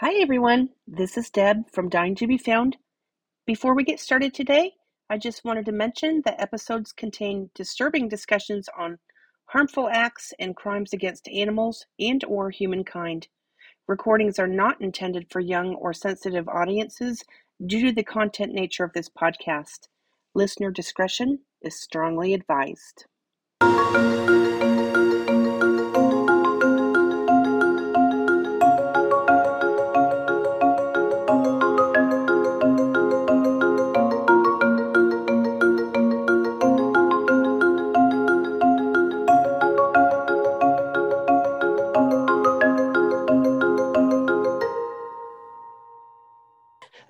Hi everyone, this is Deb from Dying to Be Found. Before we get started today, I just wanted to mention that episodes contain disturbing discussions on harmful acts and crimes against animals and or humankind. Recordings are not intended for young or sensitive audiences due to the content nature of this podcast. Listener discretion is strongly advised.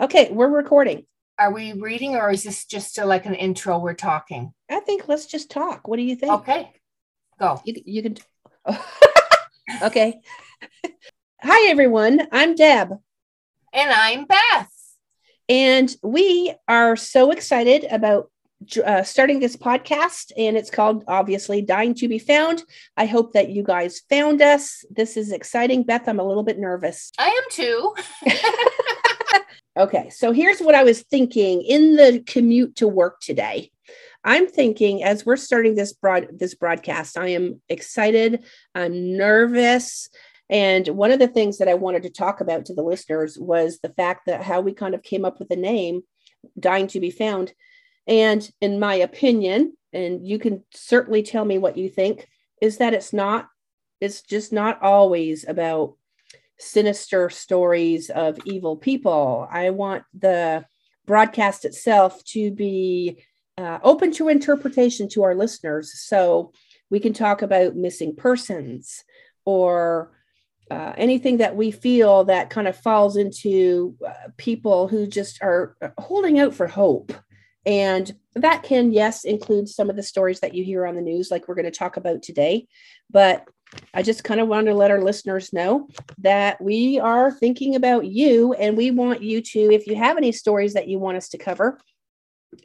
Okay, we're recording. Are we reading or is this just like an intro? We're talking. I think let's just talk. What do you think? Okay, go. You can. Oh. Okay. Hi, everyone. I'm Deb. And I'm Beth. And we are so excited about starting this podcast. And it's called, obviously, Dying to Be Found. I hope that you guys found us. This is exciting. Beth, I'm a little bit nervous. I am too. Okay, so here's what I was thinking in the commute to work today. I'm thinking as we're starting this broadcast, I am excited, I'm nervous. And one of the things that I wanted to talk about to the listeners was the fact that how we kind of came up with the name, Dying to Be Found. And in my opinion, and you can certainly tell me what you think, is that it's just not always about sinister stories of evil people. I want the broadcast itself to be open to interpretation to our listeners. So we can talk about missing persons or anything that we feel that kind of falls into people who just are holding out for hope. And that can, yes, include some of the stories that you hear on the news, like we're going to talk about today. But I just kind of wanted to let our listeners know that we are thinking about you, and we want you to, if you have any stories that you want us to cover,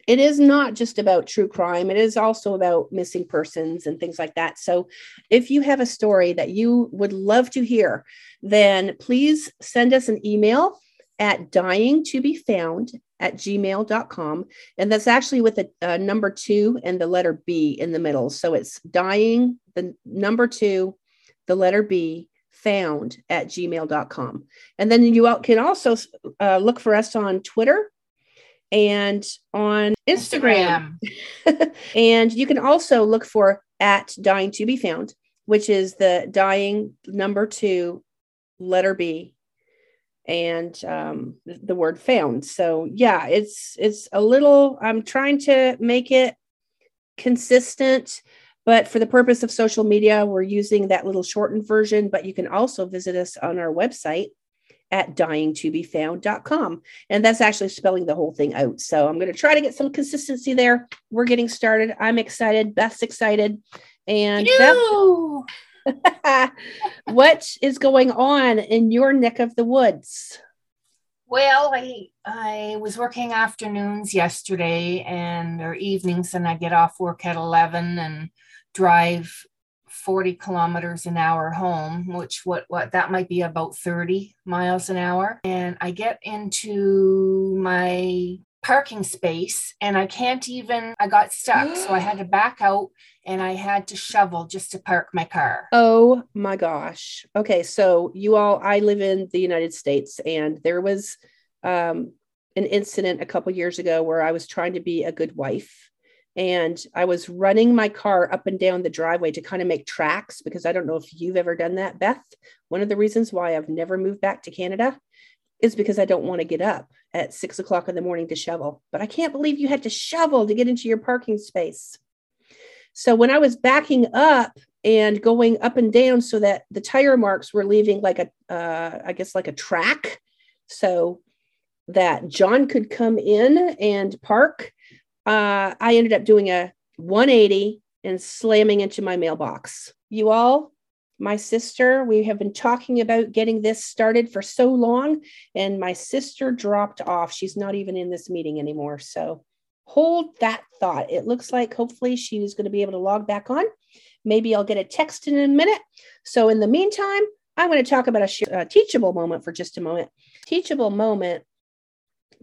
it is not just about true crime. It is also about missing persons and things like that. So if you have a story that you would love to hear, then please send us an email at dyingtobefound@gmail.com. And that's actually with a number 2 and the letter B in the middle. So it's dying, the number 2, the letter B, found@gmail.com. And then you can also look for us on Twitter and on Instagram. And you can also look for at Dying to Be Found, which is the dying number 2, letter B, and the word found. So yeah, it's a little, I'm trying to make it consistent, but for the purpose of social media, we're using that little shortened version, but you can also visit us on our website at dyingtobefound.com. And that's actually spelling the whole thing out. So I'm going to try to get some consistency there. We're getting started. I'm excited. Beth's excited. And what is going on in your neck of the woods? Well, I was working afternoons yesterday or evenings, and I get off work at 11 and drive 40 kilometers an hour home, which what that might be about 30 miles an hour. And I get into my parking space and I got stuck. So I had to back out and I had to shovel just to park my car. Oh my gosh. Okay. So I live in the United States, and there was an incident a couple years ago where I was trying to be a good wife and I was running my car up and down the driveway to kind of make tracks, because I don't know if you've ever done that, Beth. One of the reasons why I've never moved back to Canada is because I don't want to get up at 6:00 in the morning to shovel. But I can't believe you had to shovel to get into your parking space. So when I was backing up and going up and down so that the tire marks were leaving like a track so that John could come in and park, I ended up doing a 180 and slamming into my mailbox. You all, my sister, we have been talking about getting this started for so long, and my sister dropped off. She's not even in this meeting anymore. So hold that thought. It looks like hopefully she's going to be able to log back on. Maybe I'll get a text in a minute. So in the meantime, I want to talk about a teachable moment for just a moment. Teachable moment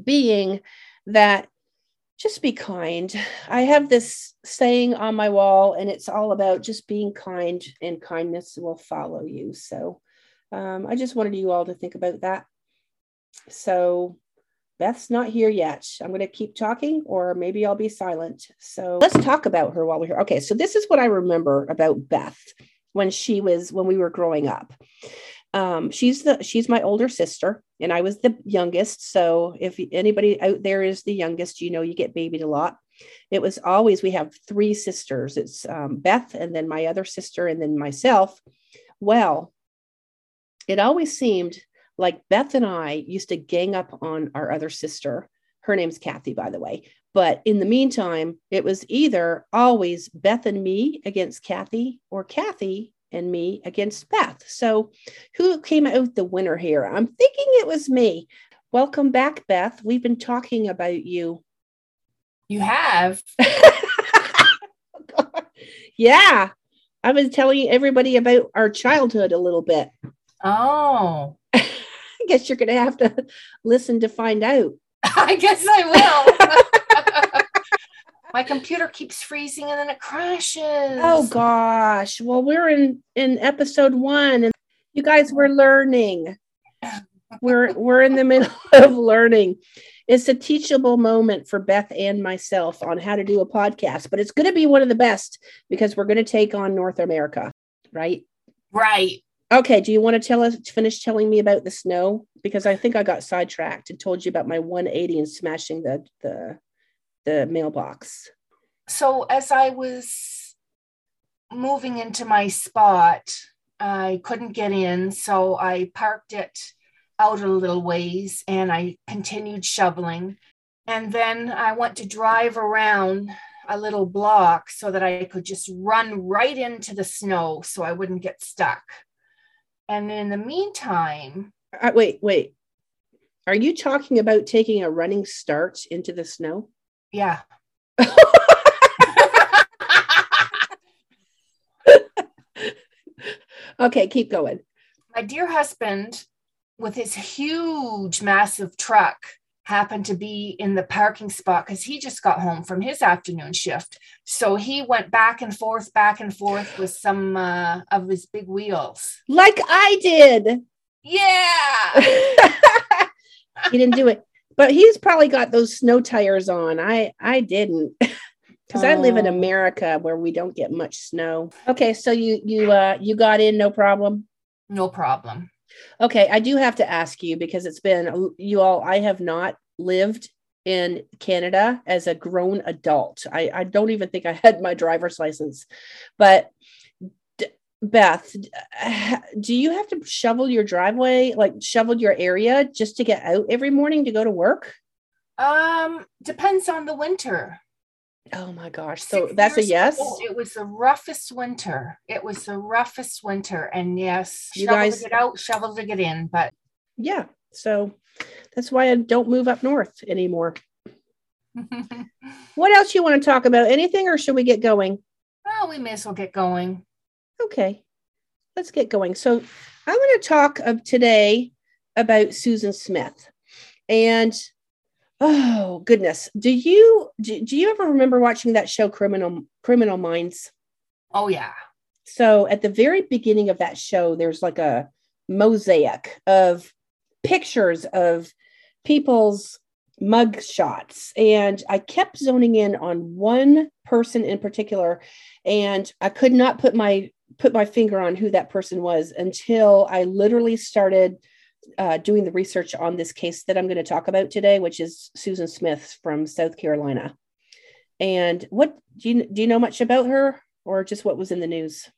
being that just be kind. I have this saying on my wall, and it's all about just being kind, and kindness will follow you. So I just wanted you all to think about that. So Beth's not here yet. I'm going to keep talking, or maybe I'll be silent. So let's talk about her while we're here. Okay, so this is what I remember about Beth when we were growing up. She's my older sister, and I was the youngest. So if anybody out there is the youngest, you get babied a lot. It was always, we have three sisters. It's Beth, and then my other sister, and then myself. Well, it always seemed like Beth and I used to gang up on our other sister. Her name's Kathy, by the way. But in the meantime, it was either always Beth and me against Kathy, or Kathy and me against Beth. So who came out the winner here? I'm thinking it was me. Welcome back, Beth. We've been talking about you. You have? Yeah. I've been telling everybody about our childhood a little bit. Oh. I guess you're going to have to listen to find out. I guess I will. My computer keeps freezing and then it crashes. Oh, gosh. Well, we're in episode 1, and you guys were learning. We're in the middle of learning. It's a teachable moment for Beth and myself on how to do a podcast, but it's going to be one of the best because we're going to take on North America, right? Right. Okay. Do you want to finish telling me about the snow? Because I think I got sidetracked and told you about my 180 and smashing the mailbox. So as I was moving into my spot, I couldn't get in. So I parked it out a little ways and I continued shoveling. And then I went to drive around a little block so that I could just run right into the snow so I wouldn't get stuck. And in the meantime... Wait. Are you talking about taking a running start into the snow? Yeah. Okay, keep going. My dear husband, with his huge, massive truck, happened to be in the parking spot because he just got home from his afternoon shift. So he went back and forth with some of his big wheels. Like I did. Yeah. He didn't do it. But he's probably got those snow tires on. I didn't, because I live in America where we don't get much snow. Okay, so you got in, no problem? No problem. Okay, I do have to ask you, because it's been, you all, I have not lived in Canada as a grown adult. I don't even think I had my driver's license. But Beth, do you have to shovel your driveway, like shovel your area just to get out every morning to go to work? Depends on the winter. Oh my gosh. So that's a yes. It was the roughest winter. And yes, you guys shoveled it out, shoveled it in, but yeah. So that's why I don't move up north anymore. What else you want to talk about? Anything, or should we get going? Oh, we may as well get going. Okay, let's get going. So I want to talk today about Susan Smith. And oh goodness, do you ever remember watching that show Criminal Minds? Oh yeah. So at the very beginning of that show, there's like a mosaic of pictures of people's mug shots, and I kept zoning in on one person in particular, and I could not put my finger on who that person was until I literally started doing the research on this case that I'm going to talk about today, which is Susan Smith from South Carolina. And what do you know much about her, or just what was in the news?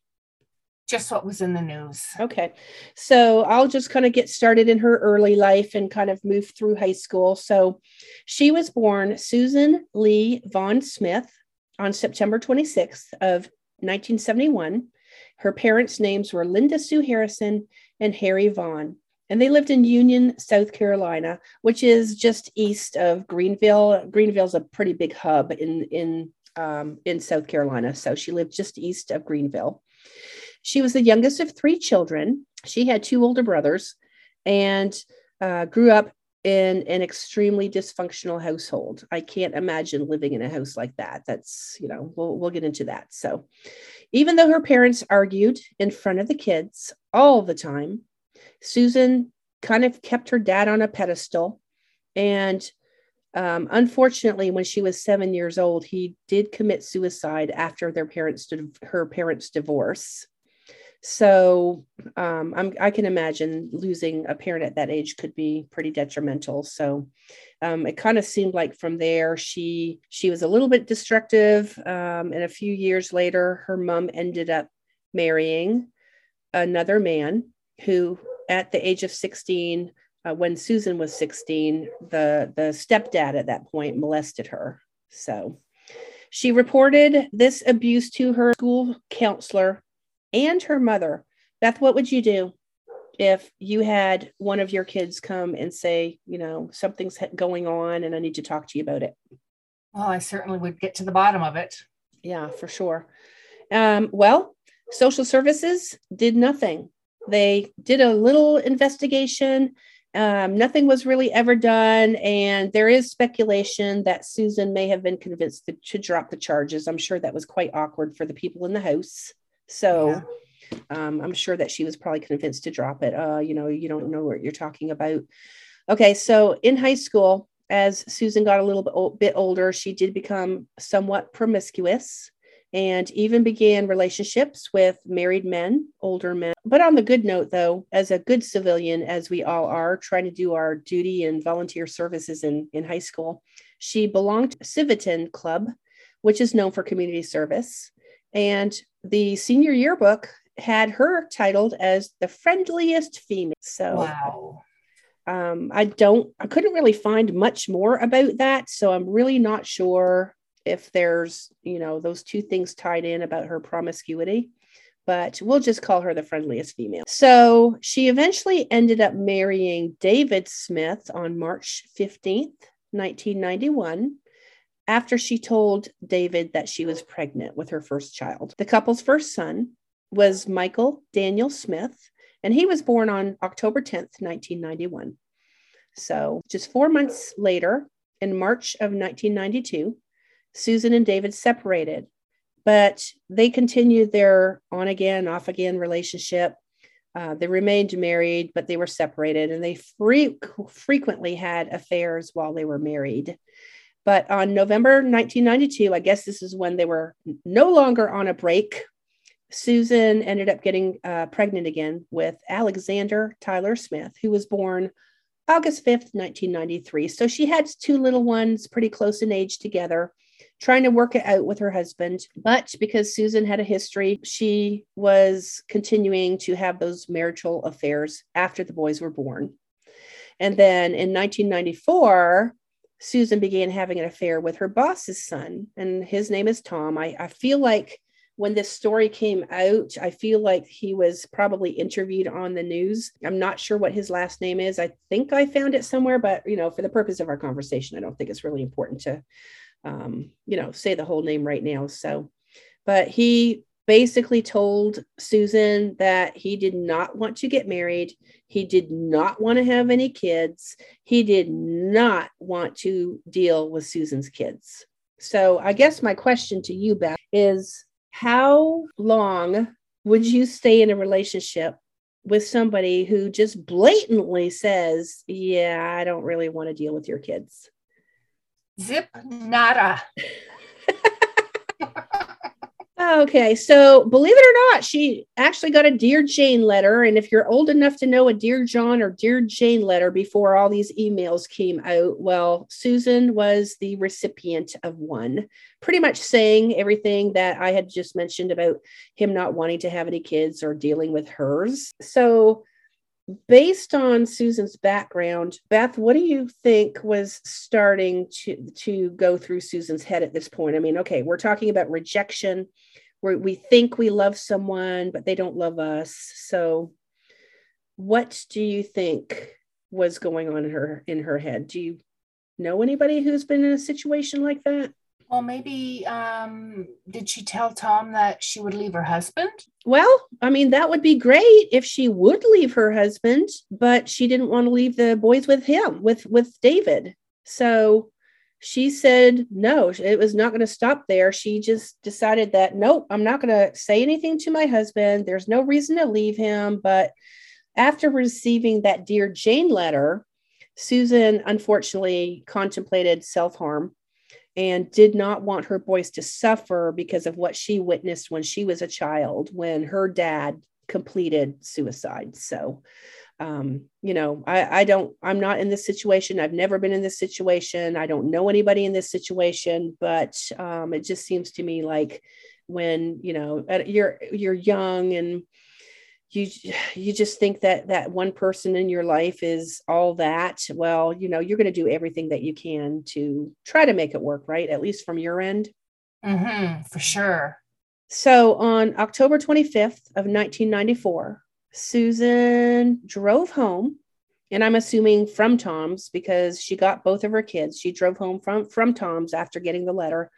Just what was in the news. Okay. So I'll just kind of get started in her early life and kind of move through high school. So she was born Susan Lee Vaughn Smith on September 26th of 1971. Her parents' names were Linda Sue Harrison and Harry Vaughn, and they lived in Union, South Carolina, which is just east of Greenville. Greenville's a pretty big hub in South Carolina. So she lived just east of Greenville. She was the youngest of three children. She had two older brothers and grew up in an extremely dysfunctional household. I can't imagine living in a house like that. That's, you know, we'll get into that. So even though her parents argued in front of the kids all the time, Susan kind of kept her dad on a pedestal. And unfortunately, when she was 7 years old, he did commit suicide after her parents' divorce. So I can imagine losing a parent at that age could be pretty detrimental. So it kind of seemed like from there, she was a little bit destructive. And a few years later, her mom ended up marrying another man who at the age of 16, when Susan was 16, the stepdad at that point molested her. So she reported this abuse to her school counselor and her mother. Beth, what would you do if you had one of your kids come and say, you know, something's going on and I need to talk to you about it? Well, I certainly would get to the bottom of it. Yeah, for sure. Well, social services did nothing. They did a little investigation. Nothing was really ever done. And there is speculation that Susan may have been convinced to drop the charges. I'm sure that was quite awkward for the people in the house. So yeah. I'm sure that she was probably convinced to drop it. You know, you don't know what you're talking about. Okay. So in high school, as Susan got a little bit older, she did become somewhat promiscuous and even began relationships with married men, older men. But on the good note, though, as a good civilian, as we all are, trying to do our duty and volunteer services in high school, she belonged to Civitan Club, which is known for community service. And the senior yearbook had her titled as the friendliest female. So wow. I couldn't really find much more about that. So I'm really not sure if there's, you know, those two things tied in about her promiscuity, but we'll just call her the friendliest female. So she eventually ended up marrying David Smith on March 15th, 1991. After she told David that she was pregnant with her first child. The couple's first son was Michael Daniel Smith, and he was born on October 10th, 1991. So just 4 months later, in March of 1992, Susan and David separated, but they continued their on-again, off-again relationship. They remained married, but they were separated, and they frequently had affairs while they were married. But on November 1992, I guess this is when they were no longer on a break, Susan ended up getting pregnant again with Alexander Tyler Smith, who was born August 5th, 1993. So she had two little ones pretty close in age together, trying to work it out with her husband. But because Susan had a history, she was continuing to have those marital affairs after the boys were born. And then in 1994... Susan began having an affair with her boss's son, and his name is Tom. I feel like when this story came out, I feel like he was probably interviewed on the news. I'm not sure what his last name is. I think I found it somewhere, but, you know, for the purpose of our conversation, I don't think it's really important to, you know, say the whole name right now. So, but he basically told Susan that he did not want to get married. He did not want to have any kids. He did not want to deal with Susan's kids. So I guess my question to you, Beth, is how long would you stay in a relationship with somebody who just blatantly says, yeah, I don't really want to deal with your kids? Zip nada. Okay, so believe it or not, she actually got a Dear Jane letter. And if you're old enough to know a Dear John or Dear Jane letter before all these emails came out, well, Susan was the recipient of one, pretty much saying everything that I had just mentioned about him not wanting to have any kids or dealing with hers. So based on Susan's background, Beth, what do you think was starting to go through Susan's head at this point? I mean, okay, we're talking about rejection, where we think we love someone, but they don't love us. So what do you think was going on in her head? Do you know anybody who's been in a situation like that? Well, maybe, did she tell Tom that she would leave her husband? Well, I mean, that would be great if she would leave her husband, but she didn't want to leave the boys with him, with David. So she said, no, it was not going to stop there. She just decided that, nope, I'm not going to say anything to my husband. There's no reason to leave him. But after receiving that Dear Jane letter, Susan unfortunately contemplated self-harm and did not want her boys to suffer because of what she witnessed when she was a child, when her dad completed suicide. So, you know, I'm not in this situation. I've never been in this situation. I don't know anybody in this situation, but it just seems to me like when, you know, you're young and you just think that one person in your life is all that. Well, you know, you're going to do everything that you can to try to make it work, right? At least from your end. Mm-hmm, for sure. So on October 25th of 1994, Susan drove home, and I'm assuming from Tom's because she got both of her kids. She drove home from Tom's after getting the letter,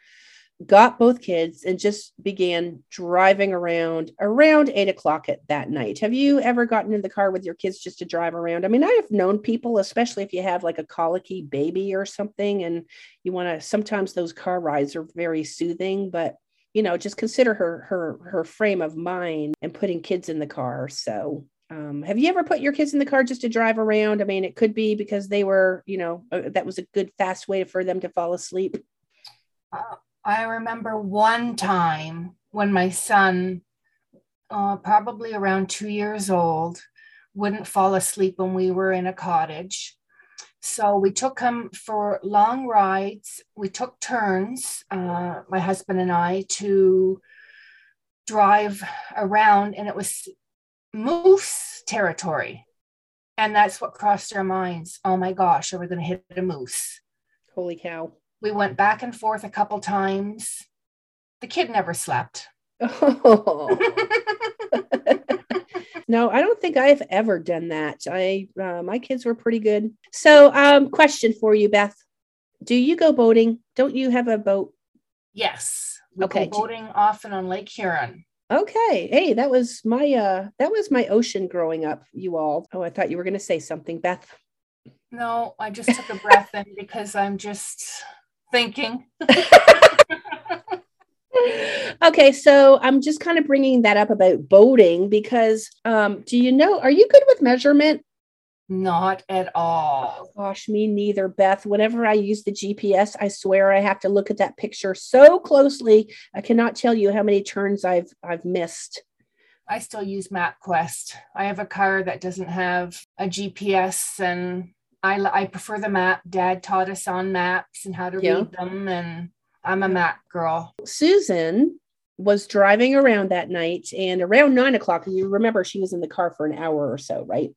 got both kids, and just began driving around 8 o'clock that night. Have you ever gotten in the car with your kids just to drive around? I mean, I have known people, especially if you have like a colicky baby or something, and you want to, sometimes those car rides are very soothing, but you know, just consider her frame of mind and putting kids in the car. So have you ever put your kids in the car just to drive around? I mean, it could be because they were, you know, that was a good fast way for them to fall asleep. I remember one time when my son, probably around 2 years old, wouldn't fall asleep when we were in a cottage. So we took him for long rides. We took turns, my husband and I, to drive around, and it was moose territory. And that's what crossed our minds. Oh my gosh, are we going to hit a moose? Holy cow. We went back and forth a couple times. The kid never slept. Oh. No, I don't think I've ever done that. My kids were pretty good. So question for you, Beth. Do you go boating? Don't you have a boat? Yes. We go boating often on Lake Huron. Okay. Hey, that was my ocean growing up, you all. Oh, I thought you were going to say something, Beth. No, I just took a breath in because I'm just thinking. Okay, so I'm just kind of bringing that up about boating because do you know, are you good with measurement? Not at all. Oh, gosh, me neither, Beth. Whenever I use the GPS, I swear I have to look at that picture so closely. I cannot tell you how many turns I've missed. I still use MapQuest. I have a car that doesn't have a GPS, and I prefer the map. Dad taught us on maps and how to read them, and I'm a map girl. Susan was driving around that night, and around 9 o'clock, you remember she was in the car for an hour or so, right?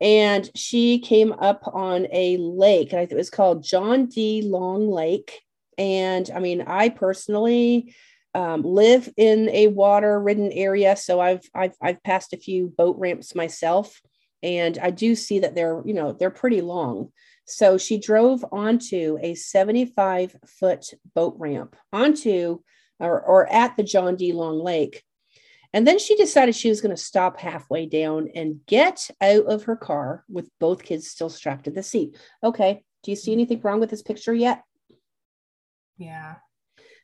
And she came up on a lake. It was called John D. Long Lake. And I mean, I personally live in a water-ridden area, so I've passed a few boat ramps myself. And I do see that they're, you know, they're pretty long. So she drove onto a 75-foot boat ramp onto or at the John D. Long Lake. And then she decided she was going to stop halfway down and get out of her car with both kids still strapped to the seat. Okay. Do you see anything wrong with this picture yet? Yeah.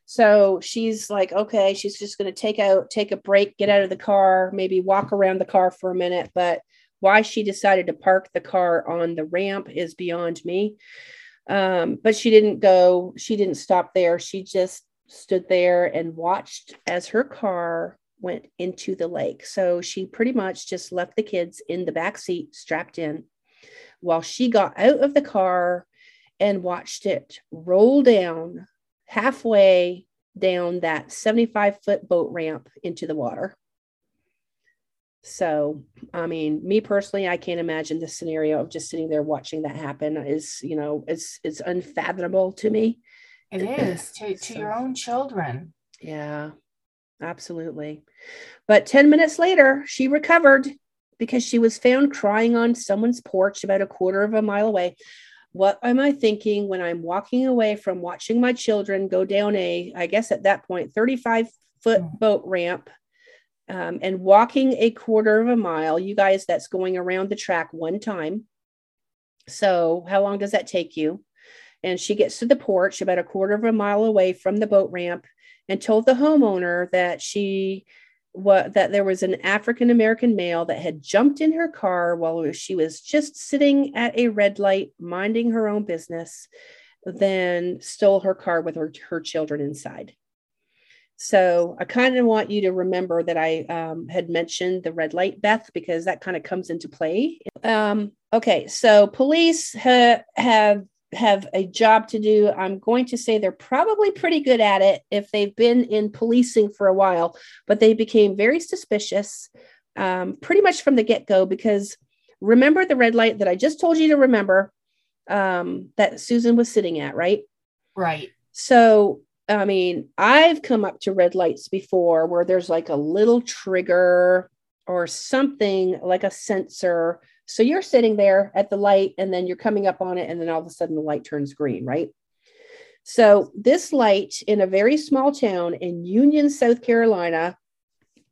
So she's like, okay, she's just going to take a break, get out of the car, maybe walk around the car for a minute. But why she decided to park the car on the ramp is beyond me. But she didn't stop there. She just stood there and watched as her car went into the lake. So she pretty much just left the kids in the back seat, strapped in, while she got out of the car and watched it roll down halfway down that 75-foot boat ramp into the water. So, I mean, me personally, I can't imagine the scenario of just sitting there watching that happen is, you know, it's unfathomable to me. It is to your own children. Yeah, absolutely. But 10 minutes later, she recovered because she was found crying on someone's porch about a quarter of a mile away. What am I thinking when I'm walking away from watching my children go down a, I guess at that point, 35-foot boat ramp and walking a quarter of a mile? You guys, that's going around the track one time. So how long does that take you? And she gets to the porch about a quarter of a mile away from the boat ramp and told the homeowner that that there was an African-American male that had jumped in her car while she was just sitting at a red light, minding her own business, then stole her car with her children inside. So I kind of want you to remember that I had mentioned the red light, Beth, because that kind of comes into play. Okay, so police have a job to do. I'm going to say they're probably pretty good at it if they've been in policing for a while, but they became very suspicious pretty much from the get-go, because remember the red light that I just told you to remember that Susan was sitting at, right? Right. So, I mean, I've come up to red lights before where there's like a little trigger or something like a sensor. So you're sitting there at the light and then you're coming up on it. And then all of a sudden the light turns green, right? So this light in a very small town in Union, South Carolina,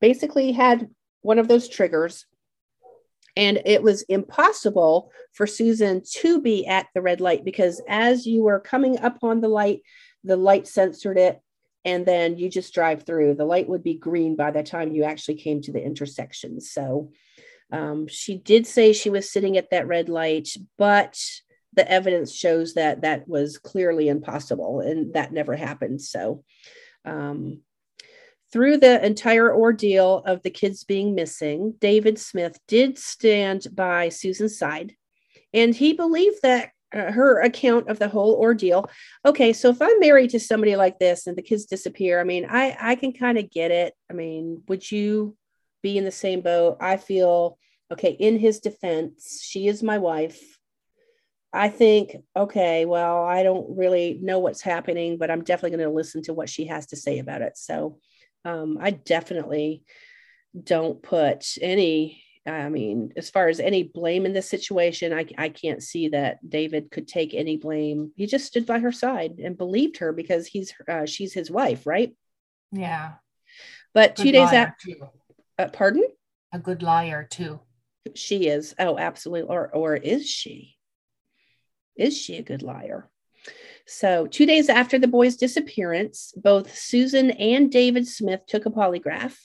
basically had one of those triggers, and it was impossible for Susan to be at the red light, because as you were coming up on the light censored it. And then you just drive through. The light would be green by the time you actually came to the intersection. So she did say she was sitting at that red light, but the evidence shows that that was clearly impossible and that never happened. So through the entire ordeal of the kids being missing, David Smith did stand by Susan's side, and he believed that her account of the whole ordeal. Okay, so if I'm married to somebody like this and the kids disappear, I mean, I can kind of get it. I mean, would you be in the same boat? I feel, okay, in his defense, she is my wife. I think, okay, well, I don't really know what's happening, but I'm definitely going to listen to what she has to say about it. So I definitely don't put any, I mean, as far as any blame in this situation, I can't see that David could take any blame. He just stood by her side and believed her because she's his wife, right? Yeah. But 2 days after, pardon? A good liar too. She is. Oh, absolutely. Or is she? Is she a good liar? So 2 days after the boy's disappearance, both Susan and David Smith took a polygraph,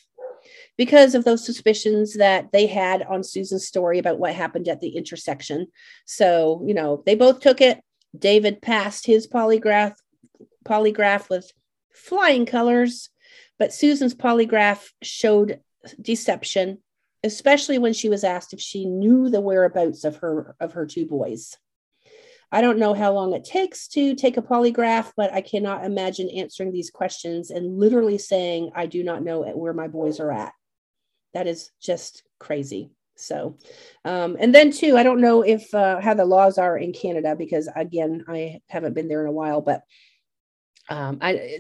because of those suspicions that they had on Susan's story about what happened at the intersection. So, you know, they both took it. David passed his polygraph with flying colors, but Susan's polygraph showed deception, especially when she was asked if she knew the whereabouts of her two boys. I don't know how long it takes to take a polygraph, but I cannot imagine answering these questions and literally saying, I do not know where my boys are at. That is just crazy. So, and then too, I don't know if how the laws are in Canada, because again, I haven't been there in a while, but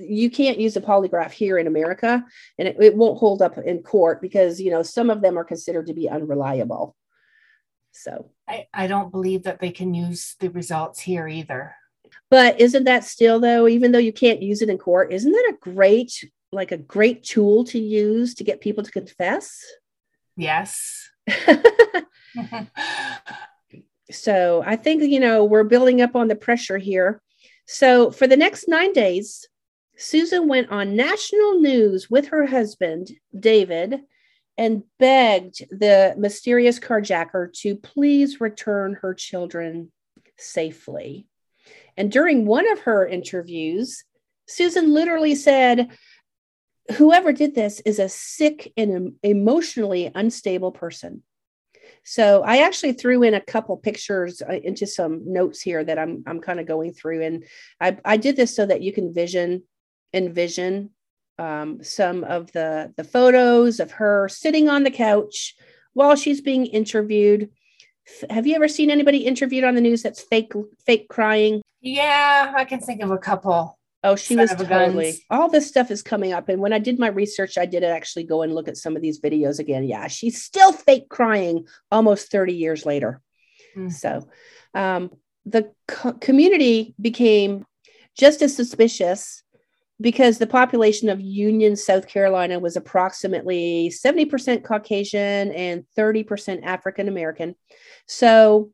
you can't use a polygraph here in America, and it won't hold up in court because, you know, some of them are considered to be unreliable. So I don't believe that they can use the results here either. But isn't that still, though, even though you can't use it in court, isn't that a great tool to use to get people to confess? Yes. So I think, you know, we're building up on the pressure here. So for the next 9 days, Susan went on national news with her husband, David, and begged the mysterious carjacker to please return her children safely. And during one of her interviews, Susan literally said, whoever did this is a sick and emotionally unstable person. So I actually threw in a couple pictures into some notes here that I'm kind of going through. And I did this so that you can envision some of the photos of her sitting on the couch while she's being interviewed. Have you ever seen anybody interviewed on the news that's fake crying? Yeah, I can think of a couple. Oh, she was totally, all this stuff is coming up. And when I did my research, I did actually go and look at some of these videos again. Yeah, she's still fake crying almost 30 years later. Mm. So the community became just as suspicious because the population of Union, South Carolina was approximately 70% Caucasian and 30% African-American. So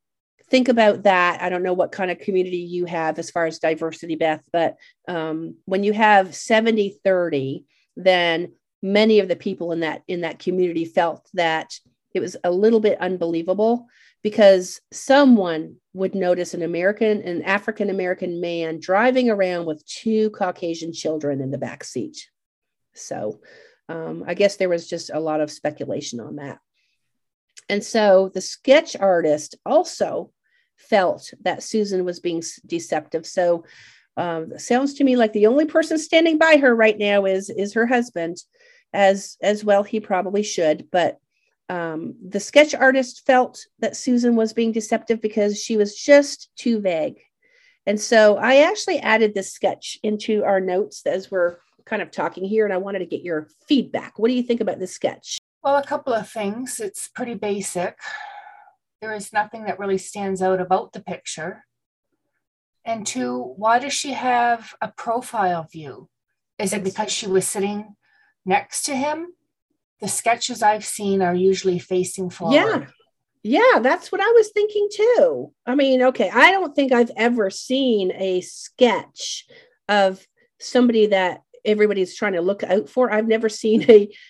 think about that. I don't know what kind of community you have as far as diversity, Beth, but when you have 70-30, then many of the people in that community felt that it was a little bit unbelievable because someone would notice an African-American man driving around with two Caucasian children in the back seat. So I guess there was just a lot of speculation on that. And so the sketch artist also felt that Susan was being deceptive. So it sounds to me like the only person standing by her right now is her husband, as well he probably should, but the sketch artist felt that Susan was being deceptive because she was just too vague. And so I actually added this sketch into our notes as we're kind of talking here, and I wanted to get your feedback. What do you think about this sketch? Well, a couple of things. It's pretty basic. There is nothing that really stands out about the picture. And two, why does she have a profile view? Is it because she was sitting next to him? The sketches I've seen are usually facing forward. Yeah, that's what I was thinking too. I mean, okay, I don't think I've ever seen a sketch of somebody that everybody's trying to look out for. I've never seen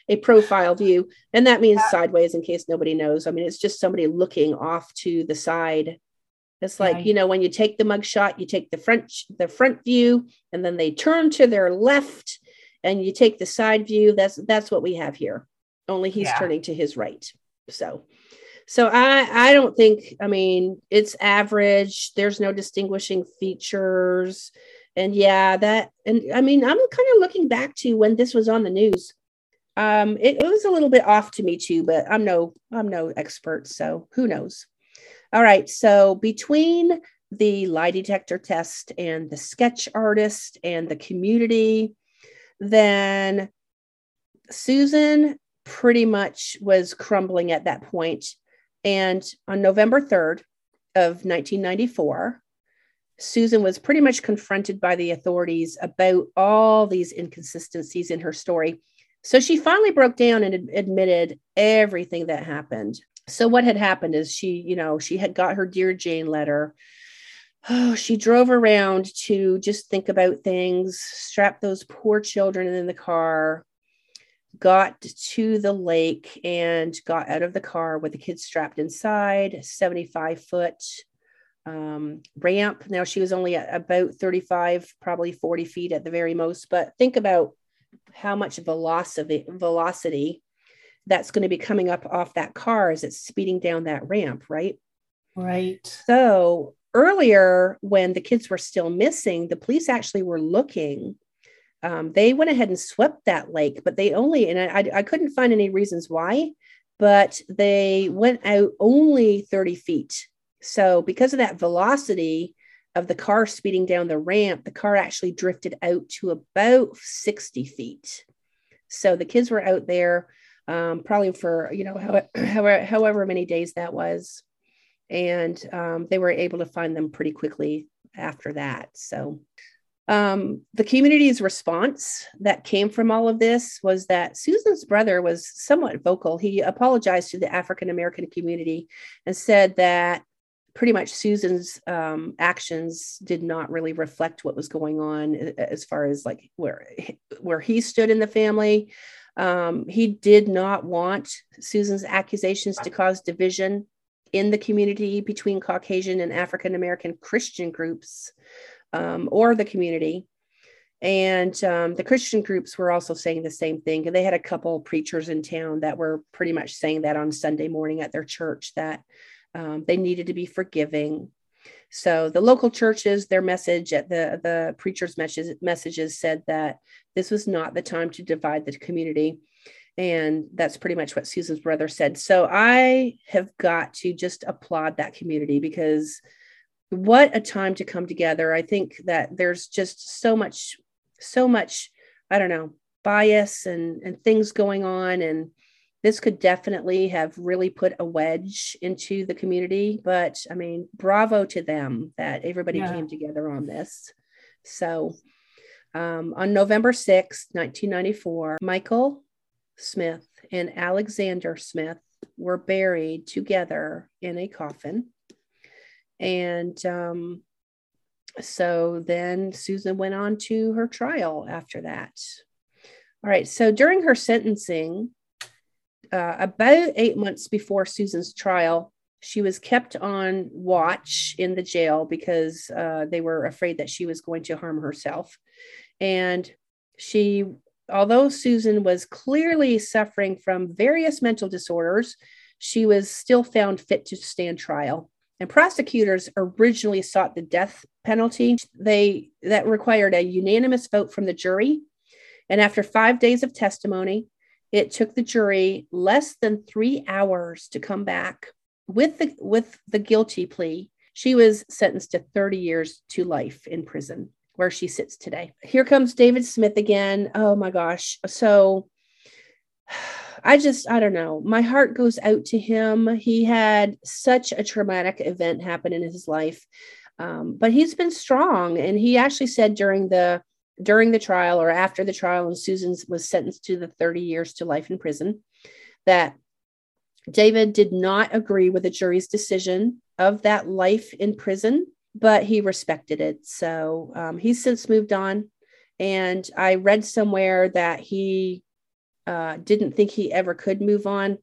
a profile view. And that means sideways, in case nobody knows. I mean, it's just somebody looking off to the side. It's like, right. You know, when you take the mugshot, you take the front view, and then they turn to their left and you take the side view. That's what we have here. Only he's turning to his right. So I don't think, I mean, it's average. There's no distinguishing features. And yeah, I mean, I'm kind of looking back to when this was on the news. It was a little bit off to me too, but I'm no expert. So who knows? All right. So between the lie detector test and the sketch artist and the community, then Susan pretty much was crumbling at that point. And on November 3rd of 1994, Susan was pretty much confronted by the authorities about all these inconsistencies in her story. So she finally broke down and admitted everything that happened. So what had happened is she had got her Dear Jane letter. Oh, she drove around to just think about things, strapped those poor children in the car, got to the lake and got out of the car with the kids strapped inside, 75-foot ramp. Now she was only at about 35, probably 40 feet at the very most, but think about how much velocity that's going to be coming up off that car as it's speeding down that ramp, right? Right. So earlier when the kids were still missing, the police actually were looking. They went ahead and swept that lake, but they only, and I couldn't find any reasons why, but they went out only 30 feet. So because of that velocity of the car speeding down the ramp, the car actually drifted out to about 60 feet. So the kids were out there probably for, however many days that was. And they were able to find them pretty quickly after that. So the community's response that came from all of this was that Susan's brother was somewhat vocal. He apologized to the African-American community and said that pretty much Susan's actions did not really reflect what was going on as far as like where he stood in the family. He did not want Susan's accusations to cause division in the community between Caucasian and African-American Christian groups or the community. And the Christian groups were also saying the same thing. And they had a couple preachers in town that were pretty much saying that on Sunday morning at their church that they needed to be forgiving. So the local churches, their message at the preacher's messages said that this was not the time to divide the community. And that's pretty much what Susan's brother said. So I have got to just applaud that community because what a time to come together. I think that there's just so much, I don't know, bias and things going on. And this could definitely have really put a wedge into the community. But I mean, bravo to them that everybody came together on this. So on November 6th, 1994, Michael Smith and Alexander Smith were buried together in a coffin. And so then Susan went on to her trial after that. All right. So during her sentencing, about 8 months before Susan's trial, she was kept on watch in the jail because they were afraid that she was going to harm herself. And she, although Susan was clearly suffering from various mental disorders, she was still found fit to stand trial. And prosecutors originally sought the death penalty. That required a unanimous vote from the jury. And after 5 days of testimony, it took the jury less than 3 hours to come back with the guilty plea. She was sentenced to 30 years to life in prison, where she sits today. Here comes David Smith again. Oh my gosh. So I don't know. My heart goes out to him. He had such a traumatic event happen in his life. But he's been strong. And he actually said during the trial, or after the trial, and Susan was sentenced to the 30 years to life in prison, that David did not agree with the jury's decision of that life in prison, but he respected it. So he's since moved on. And I read somewhere that he didn't think he ever could move on.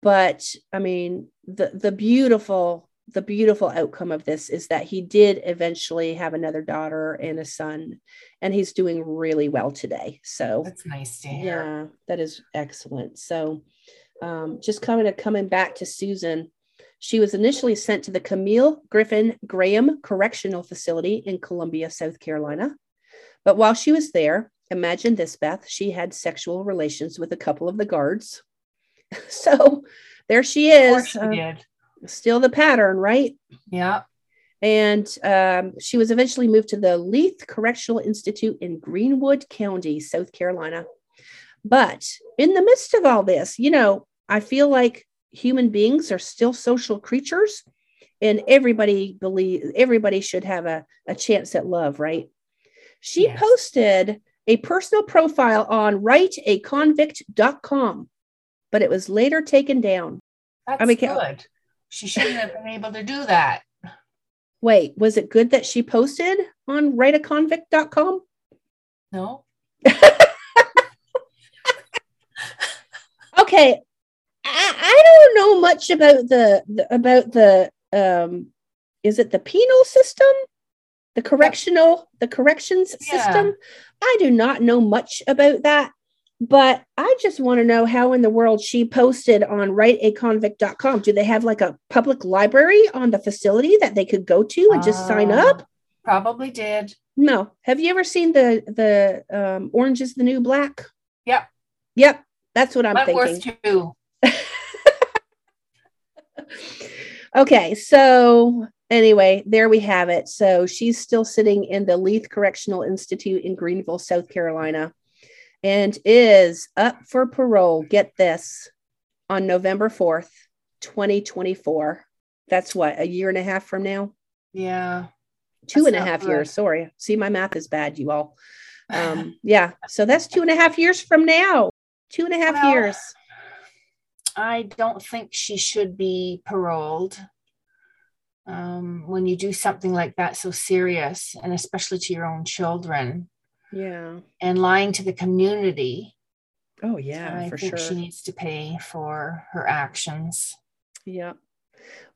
But I mean, the beautiful outcome of this is that he did eventually have another daughter and a son, and he's doing really well today. So that's nice to hear. Yeah, that is excellent. So just coming back to Susan, she was initially sent to the Camille Griffin Graham Correctional Facility in Columbia, South Carolina. But while she was there, imagine this, Beth, she had sexual relations with a couple of the guards. So there she is. Of course she did. Still the pattern, right? Yeah. And she was eventually moved to the Leith Correctional Institute in Greenwood County, South Carolina. But in the midst of all this, you know, I feel like human beings are still social creatures, and everybody should have a chance at love, right? She posted a personal profile on writeaconvict.com, but it was later taken down. That's good. She shouldn't have been able to do that. Wait, was it good that she posted on writeaconvict.com? No. Okay. I don't know much about is it the penal system? The corrections system? I do not know much about that, but I just want to know how in the world she posted on writeaconvict.com. Do they have like a public library on the facility that they could go to and just sign up? Probably did. No. Have you ever seen the Orange is the New Black? Yep. Yep. That's what I'm thinking. Too. Okay. So anyway, there we have it. So she's still sitting in the Leith Correctional Institute in Greenville, South Carolina, and is up for parole, get this, on November 4th, 2024. That's what, a year and a half from now? Yeah. 2.5 years. Sorry. See, my math is bad, you all. Yeah. So that's 2.5 years from now. 2.5 years. I don't think she should be paroled. When you do something like that so serious, and especially to your own children, and lying to the community, I think she needs to pay for her actions. Yeah.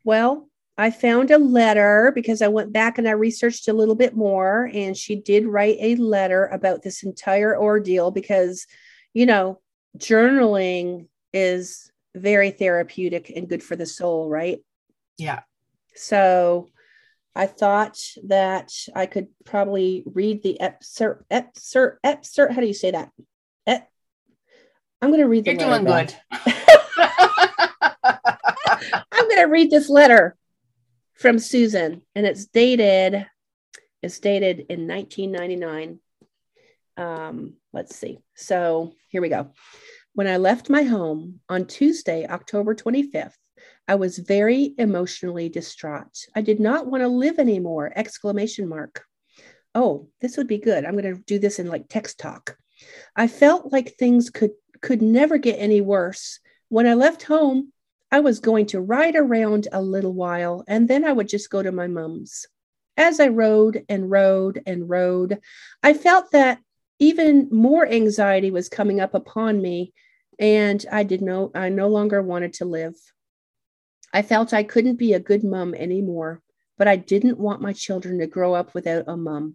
Well, I found a letter because I went back and I researched a little bit more, and she did write a letter about this entire ordeal because, you know, journaling is very therapeutic and good for the soul, right? Yeah. So I thought that I could probably read the excerpt. How do you say that? I'm going to read the letter. You're doing good. I'm going to read this letter from Susan, and it's dated in 1999. Let's see. So here we go. When I left my home on Tuesday, October 25th, I was very emotionally distraught. I did not want to live anymore, ! Oh, this would be good. I'm going to do this in like text talk. I felt like things could never get any worse. When I left home, I was going to ride around a little while, and then I would just go to my mom's. As I rode and rode and rode, I felt that even more anxiety was coming up upon me, and I no longer wanted to live. I felt I couldn't be a good mom anymore, but I didn't want my children to grow up without a mom.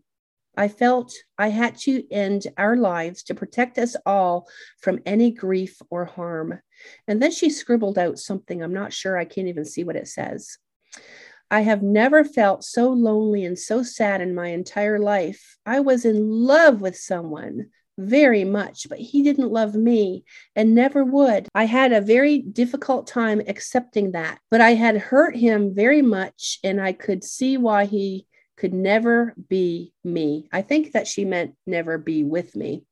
I felt I had to end our lives to protect us all from any grief or harm. And then she scribbled out something. I'm not sure. I can't even see what it says. I have never felt so lonely and so sad in my entire life. I was in love with someone very much, but he didn't love me and never would. I had a very difficult time accepting that, but I had hurt him very much, and I could see why he could never be me. I think that she meant never be with me.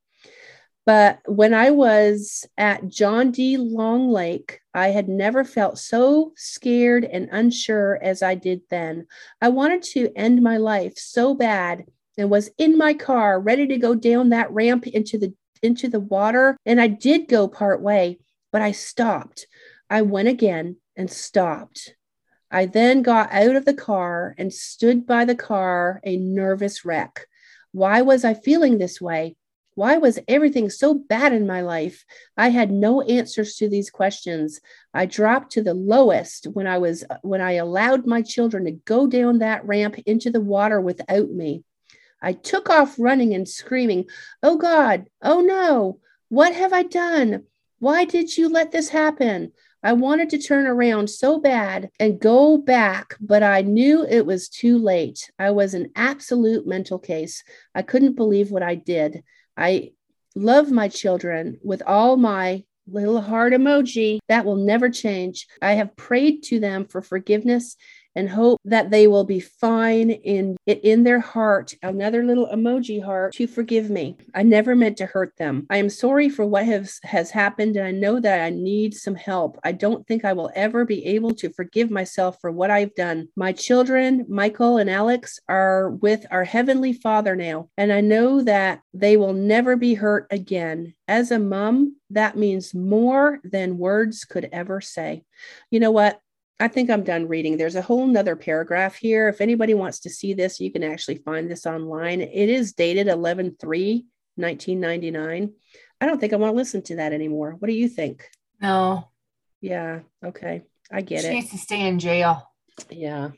But when I was at John D. Long Lake, I had never felt so scared and unsure as I did then. I wanted to end my life so bad and was in my car ready to go down that ramp into the water. And I did go part way, but I stopped. I went again and stopped. I then got out of the car and stood by the car, a nervous wreck. Why was I feeling this way? Why was everything so bad in my life? I had no answers to these questions. I dropped to the lowest when I allowed my children to go down that ramp into the water without me. I took off running and screaming, "Oh God, oh no, what have I done? Why did you let this happen?" I wanted to turn around so bad and go back, but I knew it was too late. I was an absolute mental case. I couldn't believe what I did. I love my children with all my little heart emoji. That will never change. I have prayed to them for forgiveness and hope that they will be fine in their heart, another little emoji heart, to forgive me. I never meant to hurt them. I am sorry for what has happened, and I know that I need some help. I don't think I will ever be able to forgive myself for what I've done. My children, Michael and Alex, are with our Heavenly Father now, and I know that they will never be hurt again. As a mom, that means more than words could ever say. You know what? I think I'm done reading. There's a whole nother paragraph here. If anybody wants to see this, you can actually find this online. It is dated 11/3/1999. I don't think I want to listen to that anymore. What do you think? No. Yeah. Okay. I get it. She needs to stay in jail. Yeah.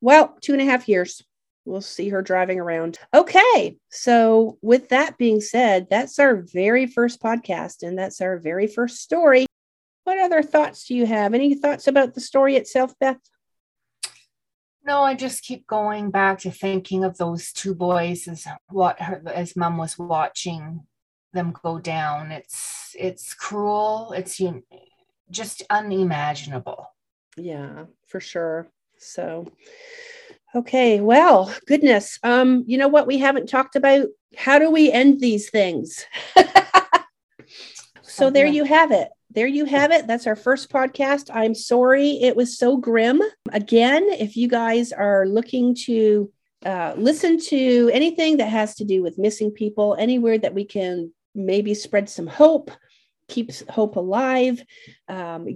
Well, 2.5 years. We'll see her driving around. Okay. So with that being said, that's our very first podcast, and that's our very first story. What other thoughts do you have? Any thoughts about the story itself, Beth? No, I just keep going back to thinking of those two boys as mom was watching them go down. It's cruel. It's just unimaginable. Yeah, for sure. So, okay. Well, goodness. You know what we haven't talked about? How do we end these things? So there you have it. There you have it. That's our first podcast. I'm sorry it was so grim. Again, if you guys are looking to listen to anything that has to do with missing people, anywhere that we can maybe spread some hope, keeps hope alive,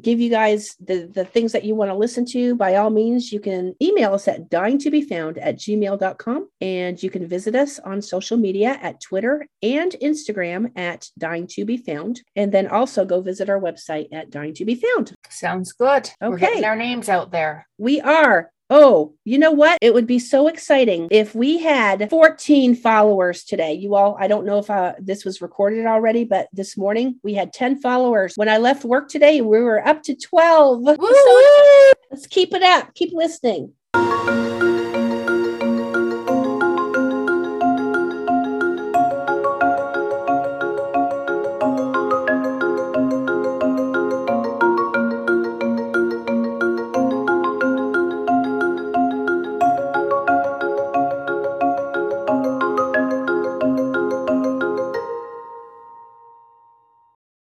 give you guys the things that you want to listen to, by all means, you can email us at dyingtobefound@gmail.com. And you can visit us on social media at Twitter and Instagram at dyingtobefound. And then also go visit our website at dyingtobefound. Sounds good. Okay. We're getting our names out there. We are. Oh, you know what? It would be so exciting if we had 14 followers today. You all, I don't know if this was recorded already, but this morning we had 10 followers. When I left work today, we were up to 12. So let's keep it up. Keep listening.